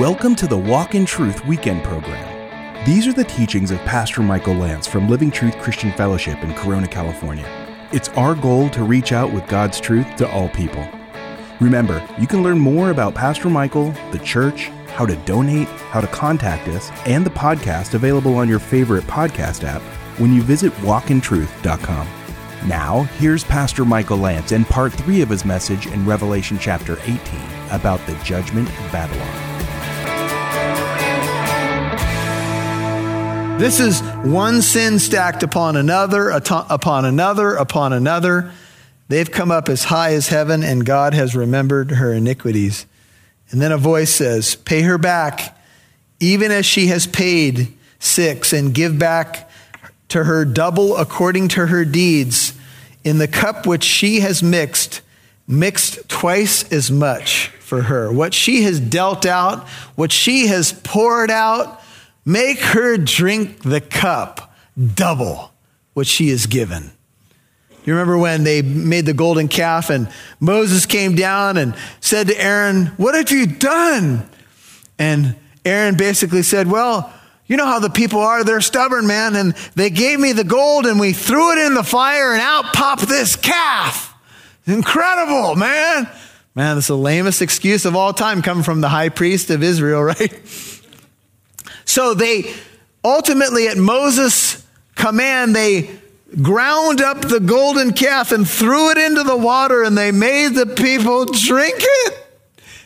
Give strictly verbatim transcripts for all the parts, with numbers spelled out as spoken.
Welcome to the Walk in Truth Weekend Program. These are the teachings of Pastor Michael Lance from Living Truth Christian Fellowship in Corona, California. It's our goal to reach out with God's truth to all people. Remember, you can learn more about Pastor Michael, the church, how to donate, how to contact us, and the podcast available on your favorite podcast app when you visit walk in truth dot com. Now, here's Pastor Michael Lance and part three of his message in Revelation chapter eighteen about the judgment of Babylon. This is one sin stacked upon another, upon another, upon another. They've come up as high as heaven, and God has remembered her iniquities. And then a voice says, pay her back, even as she has paid six, and give back to her double according to her deeds. In the cup which she has mixed, mixed twice as much for her. What she has dealt out, what she has poured out, make her drink the cup double what she is given. You remember when they made the golden calf and Moses came down and said to Aaron, what have you done? And Aaron basically said, well, you know how the people are. They're stubborn, man. And they gave me the gold and we threw it in the fire and out popped this calf. Incredible, man. Man, that's the lamest excuse of all time coming from the high priest of Israel, right? So they ultimately, at Moses' command, they ground up the golden calf and threw it into the water, and they made the people drink it.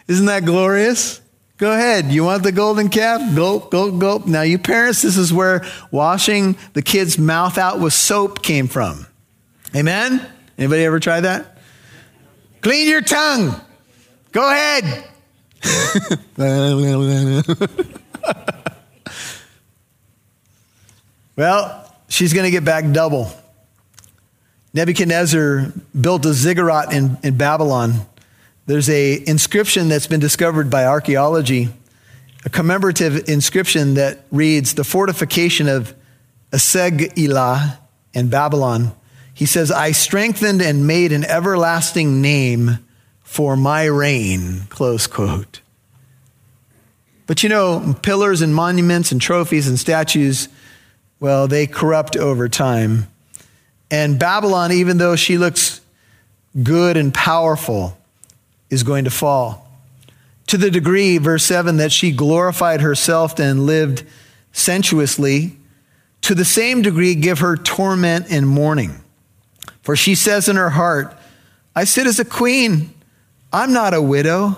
Isn't that glorious? Go ahead. You want the golden calf? Gulp, gulp, gulp. Now, you parents, this is where washing the kids' mouth out with soap came from. Amen? Anybody ever try that? Clean your tongue. Go ahead. Well, she's going to get back double. Nebuchadnezzar built a ziggurat in, in Babylon. There's a inscription that's been discovered by archaeology, a commemorative inscription that reads, the fortification of Aseg Ilah and Babylon. He says, I strengthened and made an everlasting name for my reign, close quote. But you know, pillars and monuments and trophies and statues, well, they corrupt over time. And Babylon, even though she looks good and powerful, is going to fall. To the degree, verse seven, that she glorified herself and lived sensuously, to the same degree give her torment and mourning. For she says in her heart, I sit as a queen, I'm not a widow,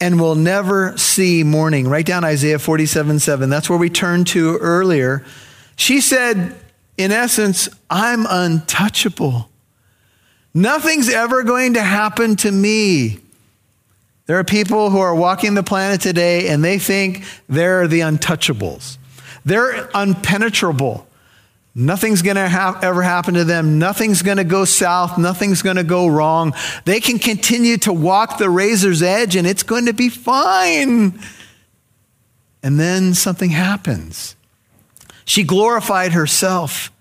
and will never see mourning. Write down Isaiah forty-seven seven. That's where we turned to earlier. She said, in essence, I'm untouchable. Nothing's ever going to happen to me. There are people who are walking the planet today and they think they're the untouchables. They're unpenetrable. Nothing's going to ha- ever happen to them. Nothing's going to go south. Nothing's going to go wrong. They can continue to walk the razor's edge and it's going to be fine. And then something happens. She glorified herself.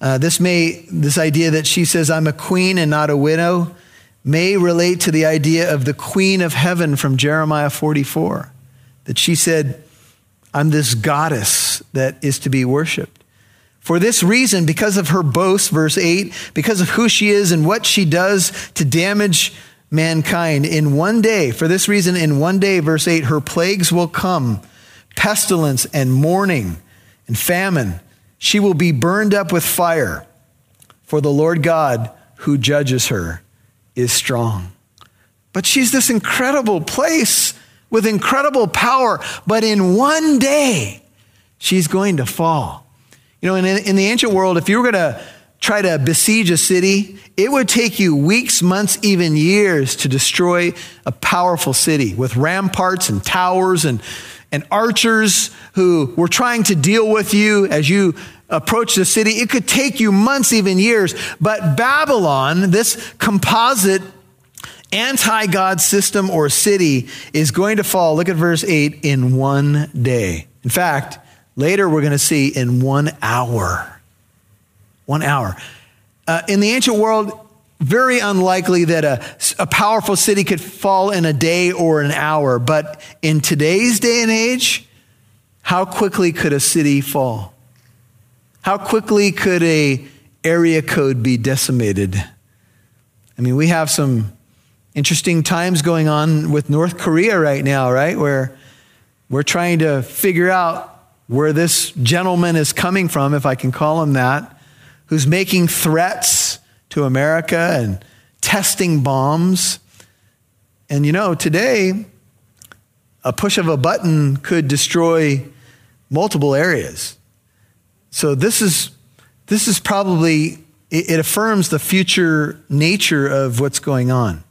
Uh, this may, this idea that she says, I'm a queen and not a widow, may relate to the idea of the queen of heaven from Jeremiah forty-four, that she said, I'm this goddess that is to be worshiped. For this reason, because of her boast, verse eight, because of who she is and what she does to damage mankind, in one day, for this reason, in one day, verse eight, her plagues will come, pestilence and mourning and famine. She will be burned up with fire, for the Lord God who judges her is strong. But she's this incredible place with incredible power, but in one day, she's going to fall. You know, in, in the ancient world, if you were going to try to besiege a city, it would take you weeks, months, even years to destroy a powerful city with ramparts and towers and, and archers who were trying to deal with you as you approach the city. It could take you months, even years. But Babylon, this composite anti-God system or city, is going to fall. Look at verse eight, in one day. In fact, later, we're going to see in one hour. One hour. Uh, in the ancient world, very unlikely that a, a powerful city could fall in a day or an hour. But in today's day and age, how quickly could a city fall? How quickly could a area code be decimated? I mean, we have some interesting times going on with North Korea right now, right? Where we're trying to figure out where this gentleman is coming from, if I can call him that, who's making threats to America and testing bombs. And you know, today, a push of a button could destroy multiple areas. So this is this is probably, it affirms the future nature of what's going on.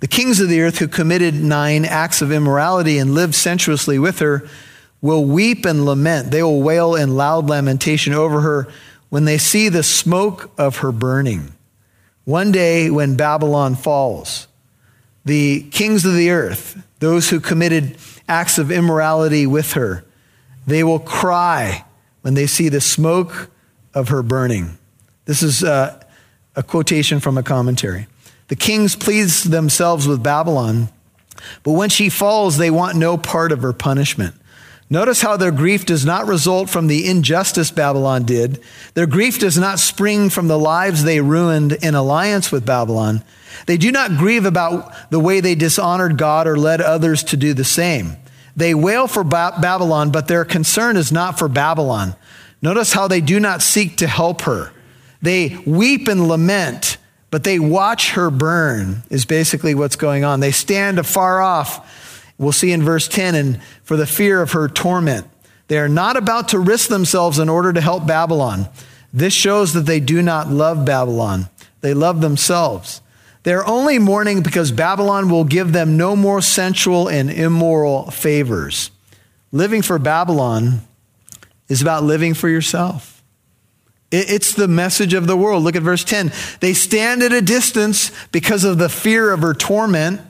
The kings of the earth who committed nine acts of immorality and lived sensuously with her will weep and lament. They will wail in loud lamentation over her when they see the smoke of her burning. One day when Babylon falls, the kings of the earth, those who committed acts of immorality with her, they will cry when they see the smoke of her burning. This is uh, a quotation from a commentary. The kings please themselves with Babylon, but when she falls, they want no part of her punishment. Notice how their grief does not result from the injustice Babylon did. Their grief does not spring from the lives they ruined in alliance with Babylon. They do not grieve about the way they dishonored God or led others to do the same. They wail for ba- Babylon, but their concern is not for Babylon. Notice how they do not seek to help her. They weep and lament, but they watch her burn, is basically what's going on. They stand afar off. We'll see in verse ten, and for the fear of her torment. They are not about to risk themselves in order to help Babylon. This shows that they do not love Babylon. They love themselves. They're only mourning because Babylon will give them no more sensual and immoral favors. Living for Babylon is about living for yourself. It's the message of the world. Look at verse ten. They stand at a distance because of the fear of her torment.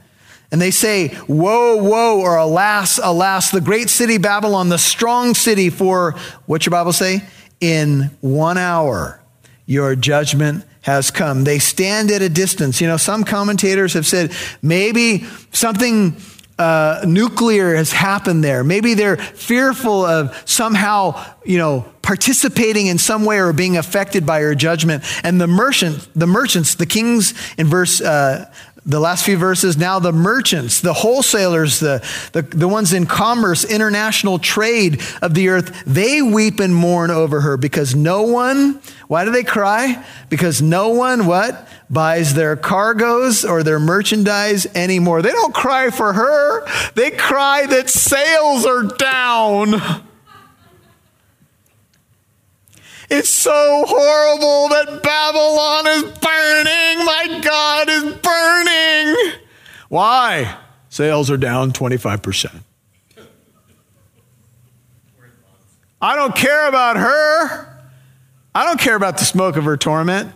And they say, woe, woe, or alas, alas, the great city Babylon, the strong city, for, what's your Bible say? In one hour, your judgment has come. They stand at a distance. You know, some commentators have said, maybe something uh, nuclear has happened there. Maybe they're fearful of somehow, you know, participating in some way or being affected by your judgment. And the merchants, the merchants, the kings in verse uh the last few verses, now the merchants, the wholesalers, the, the, the ones in commerce, international trade of the earth, they weep and mourn over her because no one, why do they cry? Because no one, what? Buys their cargoes or their merchandise anymore. They don't cry for her. They cry that sales are down. It's so horrible that Babylon is burning. My God is burning. Why? Sales are down twenty-five percent. I don't care about her. I don't care about the smoke of her torment.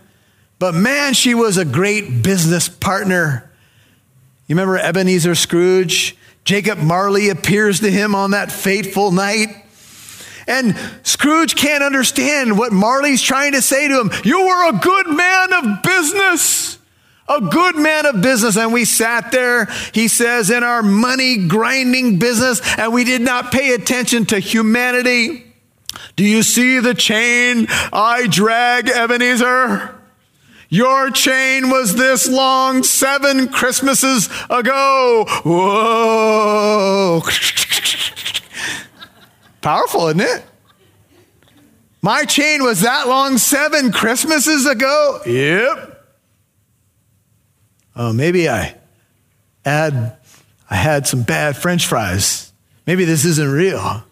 But man, she was a great business partner. You remember Ebenezer Scrooge? Jacob Marley appears to him on that fateful night. And Scrooge can't understand what Marley's trying to say to him. You were a good man of business, a good man of business. And we sat there, he says, in our money grinding business, and we did not pay attention to humanity. Do you see the chain I drag, Ebenezer? Your chain was this long seven Christmases ago. Whoa. Powerful, isn't it? My chain was that long seven Christmases ago. Yep. Oh, maybe I add, I had some bad French fries. Maybe this isn't real.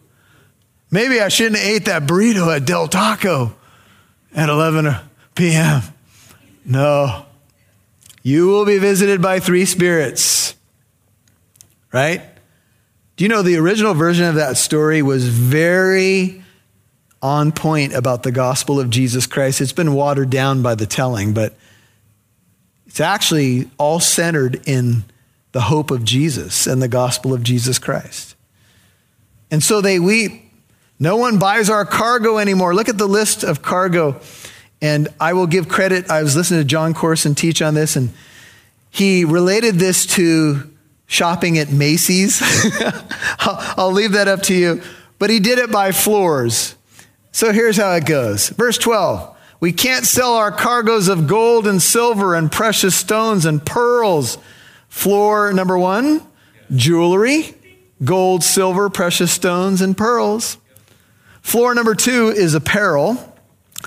Maybe I shouldn't have ate that burrito at Del Taco at eleven p.m. No. You will be visited by three spirits. Right? You know, the original version of that story was very on point about the gospel of Jesus Christ. It's been watered down by the telling, but it's actually all centered in the hope of Jesus and the gospel of Jesus Christ. And so they weep. No one buys our cargo anymore. Look at the list of cargo And I will give credit. I was listening to John Corson teach on this, and he related this to shopping at Macy's. I'll, I'll leave that up to you. But he did it by floors. So here's how it goes. Verse twelve, we can't sell our cargoes of gold and silver and precious stones and pearls. Floor number one, jewelry, gold, silver, precious stones, and pearls. Floor number two is apparel.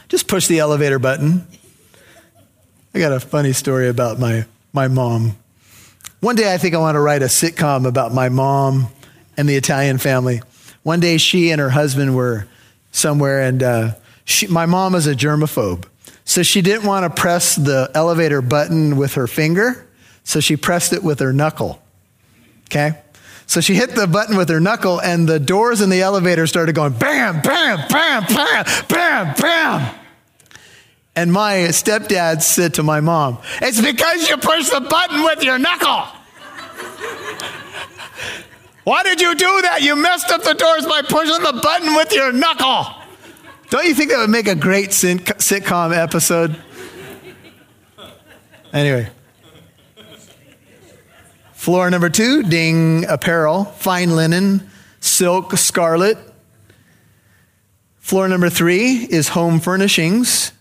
Just push the elevator button. I got a funny story about my, my mom. One day I think I want to write a sitcom about my mom and the Italian family. One day she and her husband were somewhere, and uh, she, my mom is a germaphobe. So she didn't want to press the elevator button with her finger, so she pressed it with her knuckle, okay? So she hit the button with her knuckle, and the doors in the elevator started going bam, bam, bam, bam, bam, bam. And my stepdad said to my mom, "It's because you pushed the button with your knuckle. Why did you do that? You messed up the doors by pushing the button with your knuckle." Don't you think that would make a great sitcom episode? Anyway. Floor number two, ding, apparel, fine linen, silk, scarlet. Floor number three is home furnishings,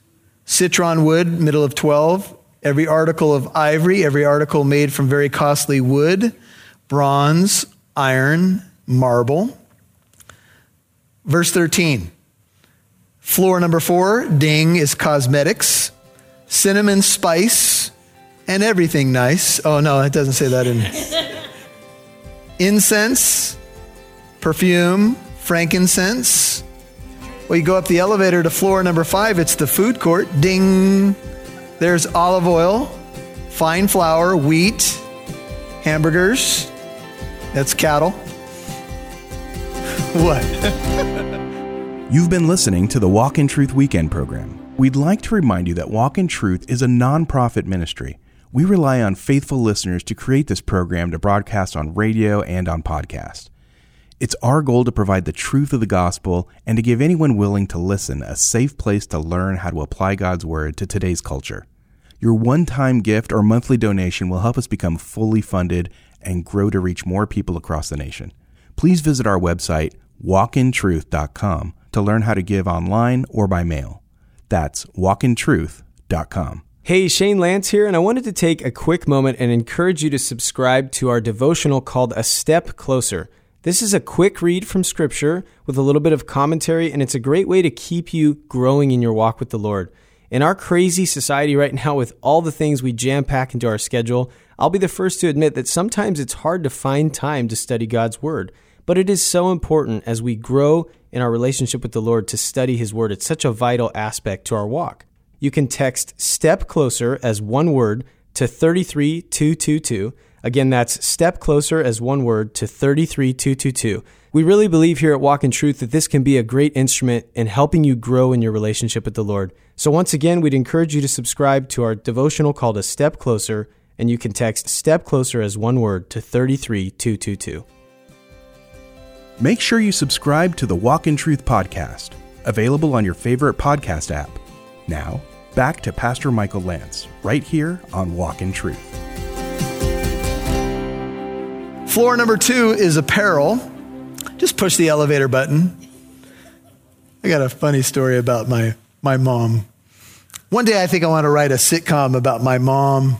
citron wood, middle of twelve, every article of ivory, every article made from very costly wood, bronze, iron, marble. Verse thirteen, floor number four, ding, is cosmetics, cinnamon spice, and everything nice. Oh, no, it doesn't say that in here. Incense, perfume, frankincense. Well, you go up the elevator to floor number five. It's the food court. Ding. There's olive oil, fine flour, wheat, hamburgers. That's cattle. What? You've been listening to the Walk in Truth Weekend program. We'd like to remind you that Walk in Truth is a nonprofit ministry. We rely on faithful listeners to create this program to broadcast on radio and on podcast. It's our goal to provide the truth of the gospel and to give anyone willing to listen a safe place to learn how to apply God's word to today's culture. Your one-time gift or monthly donation will help us become fully funded and grow to reach more people across the nation. Please visit our website, walk in truth dot com, to learn how to give online or by mail. That's walk in truth dot com. Hey, Shane Lance here, and I wanted to take a quick moment and encourage you to subscribe to our devotional called A Step Closer. This is a quick read from Scripture with a little bit of commentary, and it's a great way to keep you growing in your walk with the Lord. In our crazy society right now, with all the things we jam-pack into our schedule, I'll be the first to admit that sometimes it's hard to find time to study God's Word, but it is so important as we grow in our relationship with the Lord to study His Word. It's such a vital aspect to our walk. You can text STEP CLOSER as one word to three three two two two. Again, that's STEP CLOSER as one word to three three two two two. We really believe here at Walk in Truth that this can be a great instrument in helping you grow in your relationship with the Lord. So once again, we'd encourage you to subscribe to our devotional called A Step Closer, and you can text STEP CLOSER as one word to three three two two two. Make sure you subscribe to the Walk in Truth podcast, available on your favorite podcast app. Now, back to Pastor Michael Lance, right here on Walk in Truth. Floor number two is apparel. Just push the elevator button. I got a funny story about my, my mom. One day I think I want to write a sitcom about my mom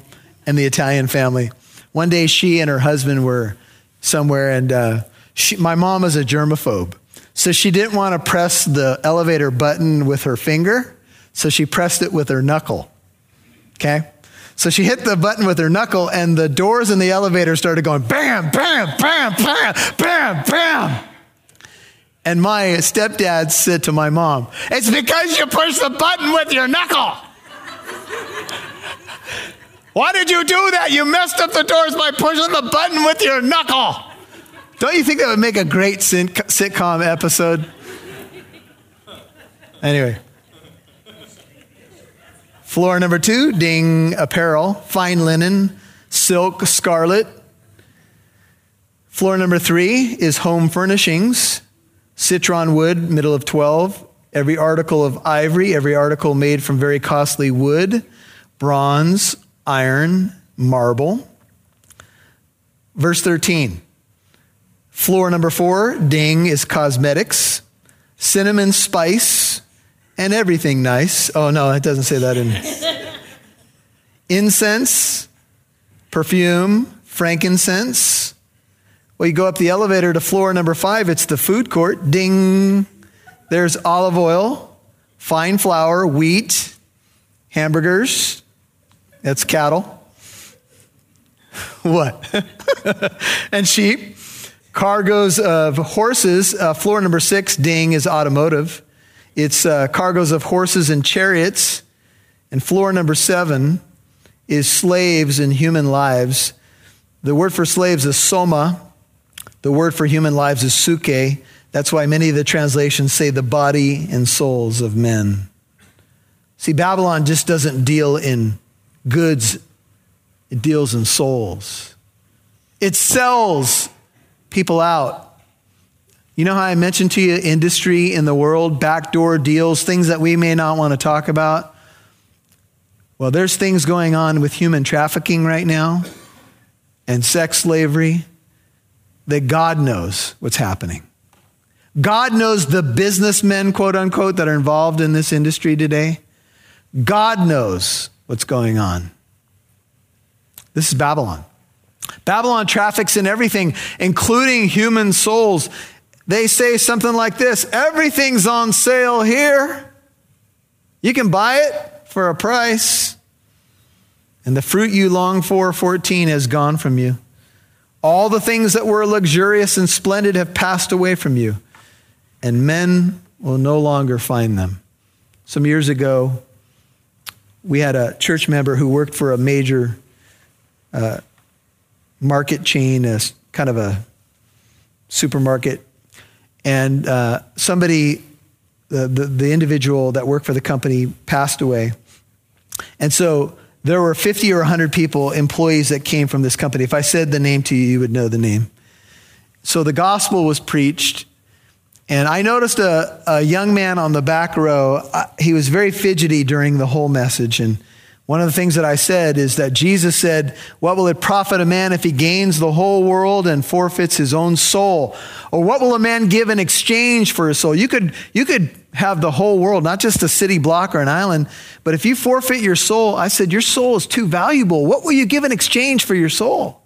and the Italian family. One day she and her husband were somewhere, and uh, she, my mom is a germaphobe. So she didn't want to press the elevator button with her finger, so she pressed it with her knuckle, okay? So she hit the button with her knuckle, and the doors in the elevator started going bam, bam, bam, bam, bam, bam. And my stepdad said to my mom, "It's because you pushed the button with your knuckle. Why did you do that? You messed up the doors by pushing the button with your knuckle." Don't you think that would make a great sitcom episode? Anyway. Floor number two, ding, apparel, fine linen, silk, scarlet. Floor number three is home furnishings, citron wood, middle of twelve, every article of ivory, every article made from very costly wood, bronze, iron, marble. Verse thirteen, floor number four, ding, is cosmetics, cinnamon spice, and everything nice. Oh, no, it doesn't say that in here. Incense, perfume, frankincense. Well, you go up the elevator to floor number five, it's the food court, ding. There's olive oil, fine flour, wheat, hamburgers. That's cattle. What? And sheep. Cargoes of horses. Uh, floor number six, ding, is automotive. It's uh, cargoes of horses and chariots. And floor number seven is slaves and human lives. The word for slaves is soma. The word for human lives is suke. That's why many of the translations say the body and souls of men. See, Babylon just doesn't deal in goods. It deals in souls. It sells people out. You know how I mentioned to you industry in the world, backdoor deals, things that we may not want to talk about? Well, there's things going on with human trafficking right now and sex slavery that God knows what's happening. God knows the businessmen, quote unquote, that are involved in this industry today. God knows what's going on. This is Babylon. Babylon traffics in everything, including human souls. They say something like this, everything's on sale here. You can buy it for a price. And the fruit you long for, fourteen, has gone from you. All the things that were luxurious and splendid have passed away from you. And men will no longer find them. Some years ago, we had a church member who worked for a major uh, market chain, a, kind of a supermarket. And uh, somebody, the, the, the individual that worked for the company passed away. And so there were fifty or one hundred people, employees that came from this company. If I said the name to you, you would know the name. So the gospel was preached. And I noticed a, a young man on the back row. He was very fidgety during the whole message. And one of the things that I said is that Jesus said, what will it profit a man if he gains the whole world and forfeits his own soul? Or what will a man give in exchange for his soul? You could, you could have the whole world, not just a city block or an island, but if you forfeit your soul, I said, your soul is too valuable. What will you give in exchange for your soul?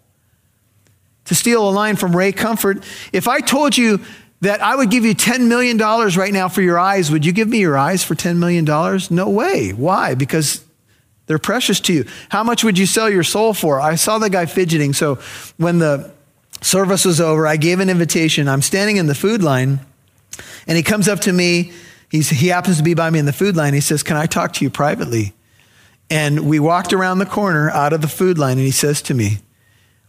To steal a line from Ray Comfort, if I told you that I would give you ten million dollars right now for your eyes. Would you give me your eyes for ten million dollars? No way. Why? Because they're precious to you. How much would you sell your soul for? I saw the guy fidgeting. So when the service was over, I gave an invitation. I'm standing in the food line and he comes up to me. He's, he happens to be by me in the food line. He says, can I talk to you privately? And we walked around the corner out of the food line and he says to me,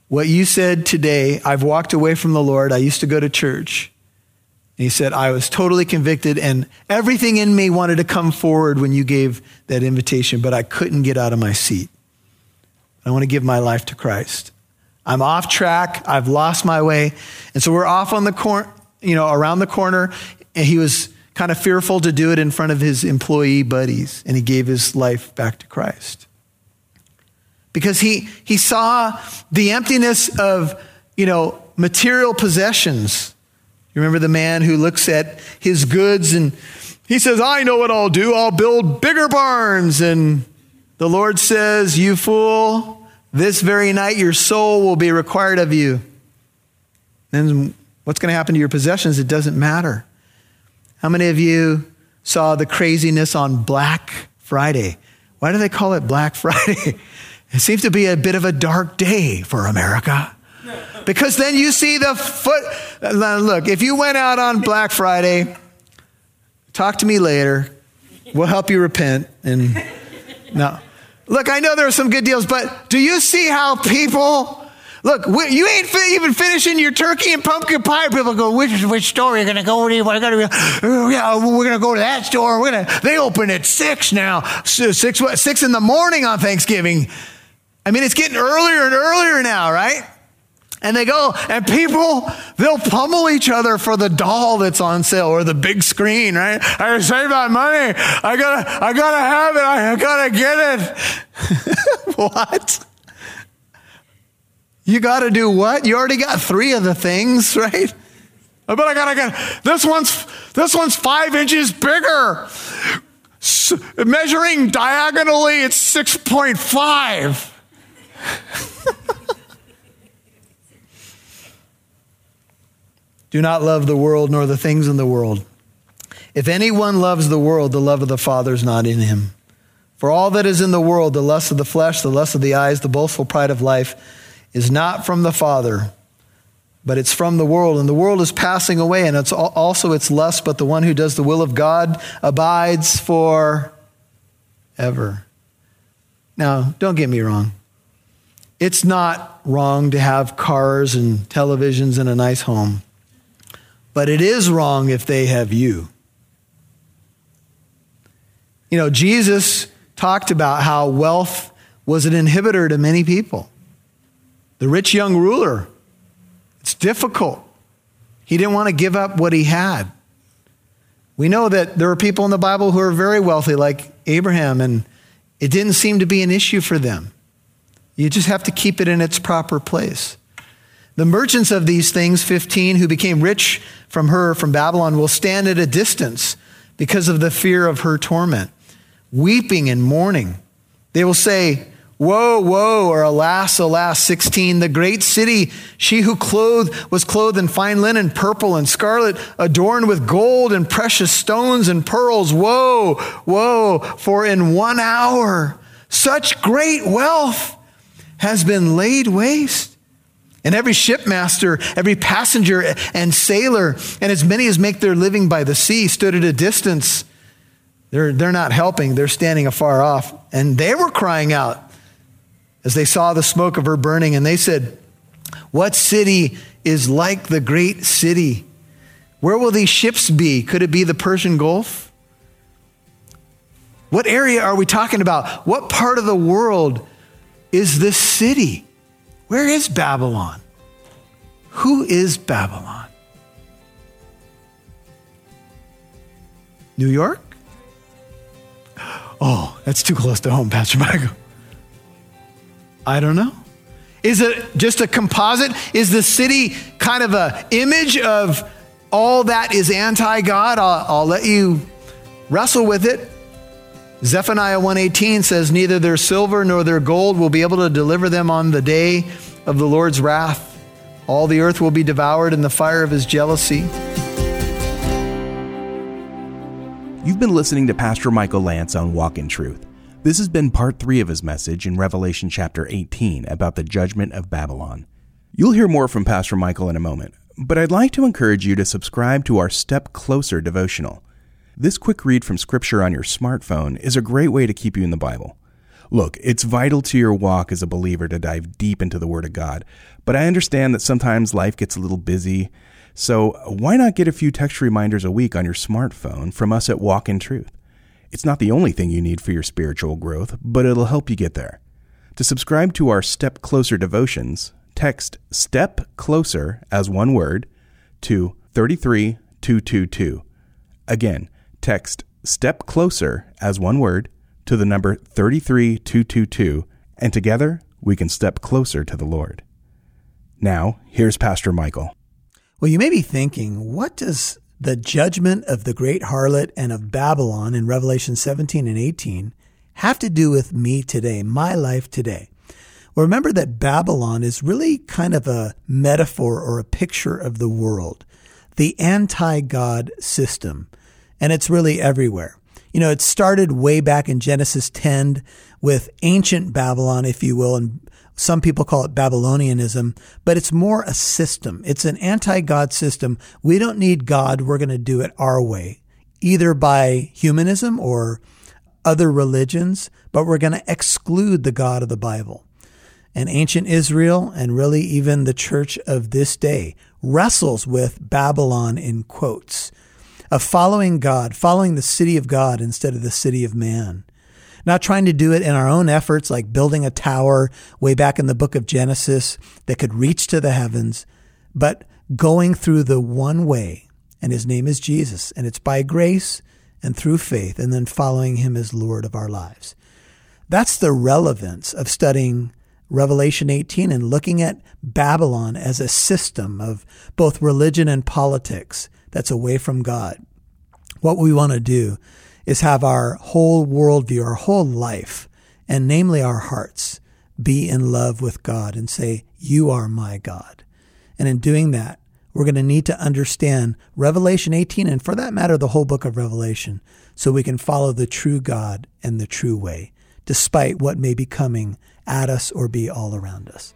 what you said today, I've walked away from the Lord. I used to go to church. And he said, I was totally convicted and everything in me wanted to come forward when you gave that invitation, but I couldn't get out of my seat. I want to give my life to Christ. I'm off track. I've lost my way. And so we're off on the corner, you know, around the corner. And he was kind of fearful to do it in front of his employee buddies. And he gave his life back to Christ because he, he saw the emptiness of, you know, material possessions. Remember the man who looks at his goods and he says, I know what I'll do. I'll build bigger barns. And the Lord says, you fool, this very night your soul will be required of you. Then what's going to happen to your possessions? It doesn't matter. How many of you saw the craziness on Black Friday? Why do they call it Black Friday? It seems to be a bit of a dark day for America. Because then you see the foot. Look, if you went out on Black Friday, talk to me later. We'll help you repent. And no, look, I know there are some good deals, but do you see how people look? You ain't even finishing your turkey and pumpkin pie. People go, which which store are you gonna go to? You want to go to? Yeah, we're gonna go to that store. We're gonna. They open at six now. Six what? Six in the morning on Thanksgiving. I mean, it's getting earlier and earlier now, right? And they go, and people, they'll pummel each other for the doll that's on sale or the big screen, right? I gotta save my money. I gotta, I gotta have it. I gotta get it. What? You gotta do what? You already got three of the things, right? But I gotta get, this one's, this one's five inches bigger. S- measuring diagonally, it's six point five. Do not love the world nor the things in the world. If anyone loves the world, the love of the Father is not in him. For all that is in the world, the lust of the flesh, the lust of the eyes, the boastful pride of life, is not from the Father, but it's from the world. And the world is passing away, and it's also its lust, but the one who does the will of God abides forever. Now, don't get me wrong. It's not wrong to have cars and televisions and a nice home. But it is wrong if they have you. You know, Jesus talked about how wealth was an inhibitor to many people. The rich young ruler, it's difficult. He didn't want to give up what he had. We know that there are people in the Bible who are very wealthy, like Abraham, and it didn't seem to be an issue for them. You just have to keep it in its proper place. The merchants of these things, fifteen, who became rich from her, from Babylon, will stand at a distance because of the fear of her torment, weeping and mourning. They will say, woe, woe, or alas, alas, sixteen, the great city, she who clothed, was clothed in fine linen, purple and scarlet, adorned with gold and precious stones and pearls. Woe, woe, for in one hour such great wealth has been laid waste. And every shipmaster, every passenger and sailor, and as many as make their living by the sea, stood at a distance. They're, they're not helping. They're standing afar off. And they were crying out as they saw the smoke of her burning. And they said, what city is like the great city? Where will these ships be? Could it be the Persian Gulf? What area are we talking about? What part of the world is this city? Where is Babylon? Who is Babylon? New York? Oh, that's too close to home, Pastor Michael. I don't know. Is it just a composite? Is the city kind of an image of all that is anti-God? I'll, I'll let you wrestle with it. Zephaniah one eighteen says, neither their silver nor their gold will be able to deliver them on the day of the Lord's wrath. All the earth will be devoured in the fire of his jealousy. You've been listening to Pastor Michael Lance on Walk in Truth. This has been part three of his message in Revelation chapter eighteen about the judgment of Babylon. You'll hear more from Pastor Michael in a moment, but I'd like to encourage you to subscribe to our Step Closer devotional. This quick read from Scripture on your smartphone is a great way to keep you in the Bible. Look, it's vital to your walk as a believer to dive deep into the Word of God, but I understand that sometimes life gets a little busy, so why not get a few text reminders a week on your smartphone from us at Walk in Truth? It's not the only thing you need for your spiritual growth, but it'll help you get there. To subscribe to our Step Closer devotions, text Step Closer as one word to three three two two two. Again, text Step Closer as one word to the number three three two two two, and together we can step closer to the Lord. Now, here's Pastor Michael. Well, you may be thinking, what does the judgment of the great harlot and of Babylon in Revelation seventeen and eighteen have to do with me today, my life today? Well, remember that Babylon is really kind of a metaphor or a picture of the world, the anti-God system. And it's really everywhere. You know, it started way back in Genesis ten with ancient Babylon, if you will, and some people call it Babylonianism, but it's more a system. It's an anti-God system. We don't need God. We're going to do it our way, either by humanism or other religions, but we're going to exclude the God of the Bible. And ancient Israel, and really even the church of this day, wrestles with Babylon in quotes, of following God, following the city of God instead of the city of man. not trying to do it in our own efforts, like building a tower way back in the book of Genesis that could reach to the heavens, but going through the one way, and his name is Jesus, and it's by grace and through faith, and then following him as Lord of our lives. That's the relevance of studying Revelation eighteen and looking at Babylon as a system of both religion and politics that's away from God. What we want to do is have our whole worldview, our whole life, and namely our hearts, be in love with God and say, you are my God. And in doing that, we're going to need to understand Revelation eighteen, and for that matter, the whole book of Revelation, so we can follow the true God and the true way, despite what may be coming at us or be all around us.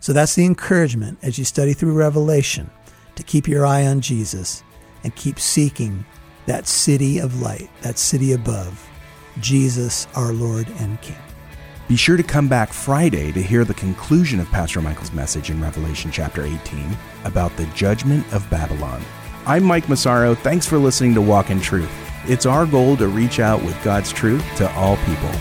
So that's the encouragement as you study through Revelation, to keep your eye on Jesus and keep seeking that city of light, that city above, Jesus, our Lord and King. Be sure to come back Friday to hear the conclusion of Pastor Michael's message in Revelation chapter eighteen about the judgment of Babylon. I'm Mike Massaro. Thanks for listening to Walk in Truth. It's our goal to reach out with God's truth to all people.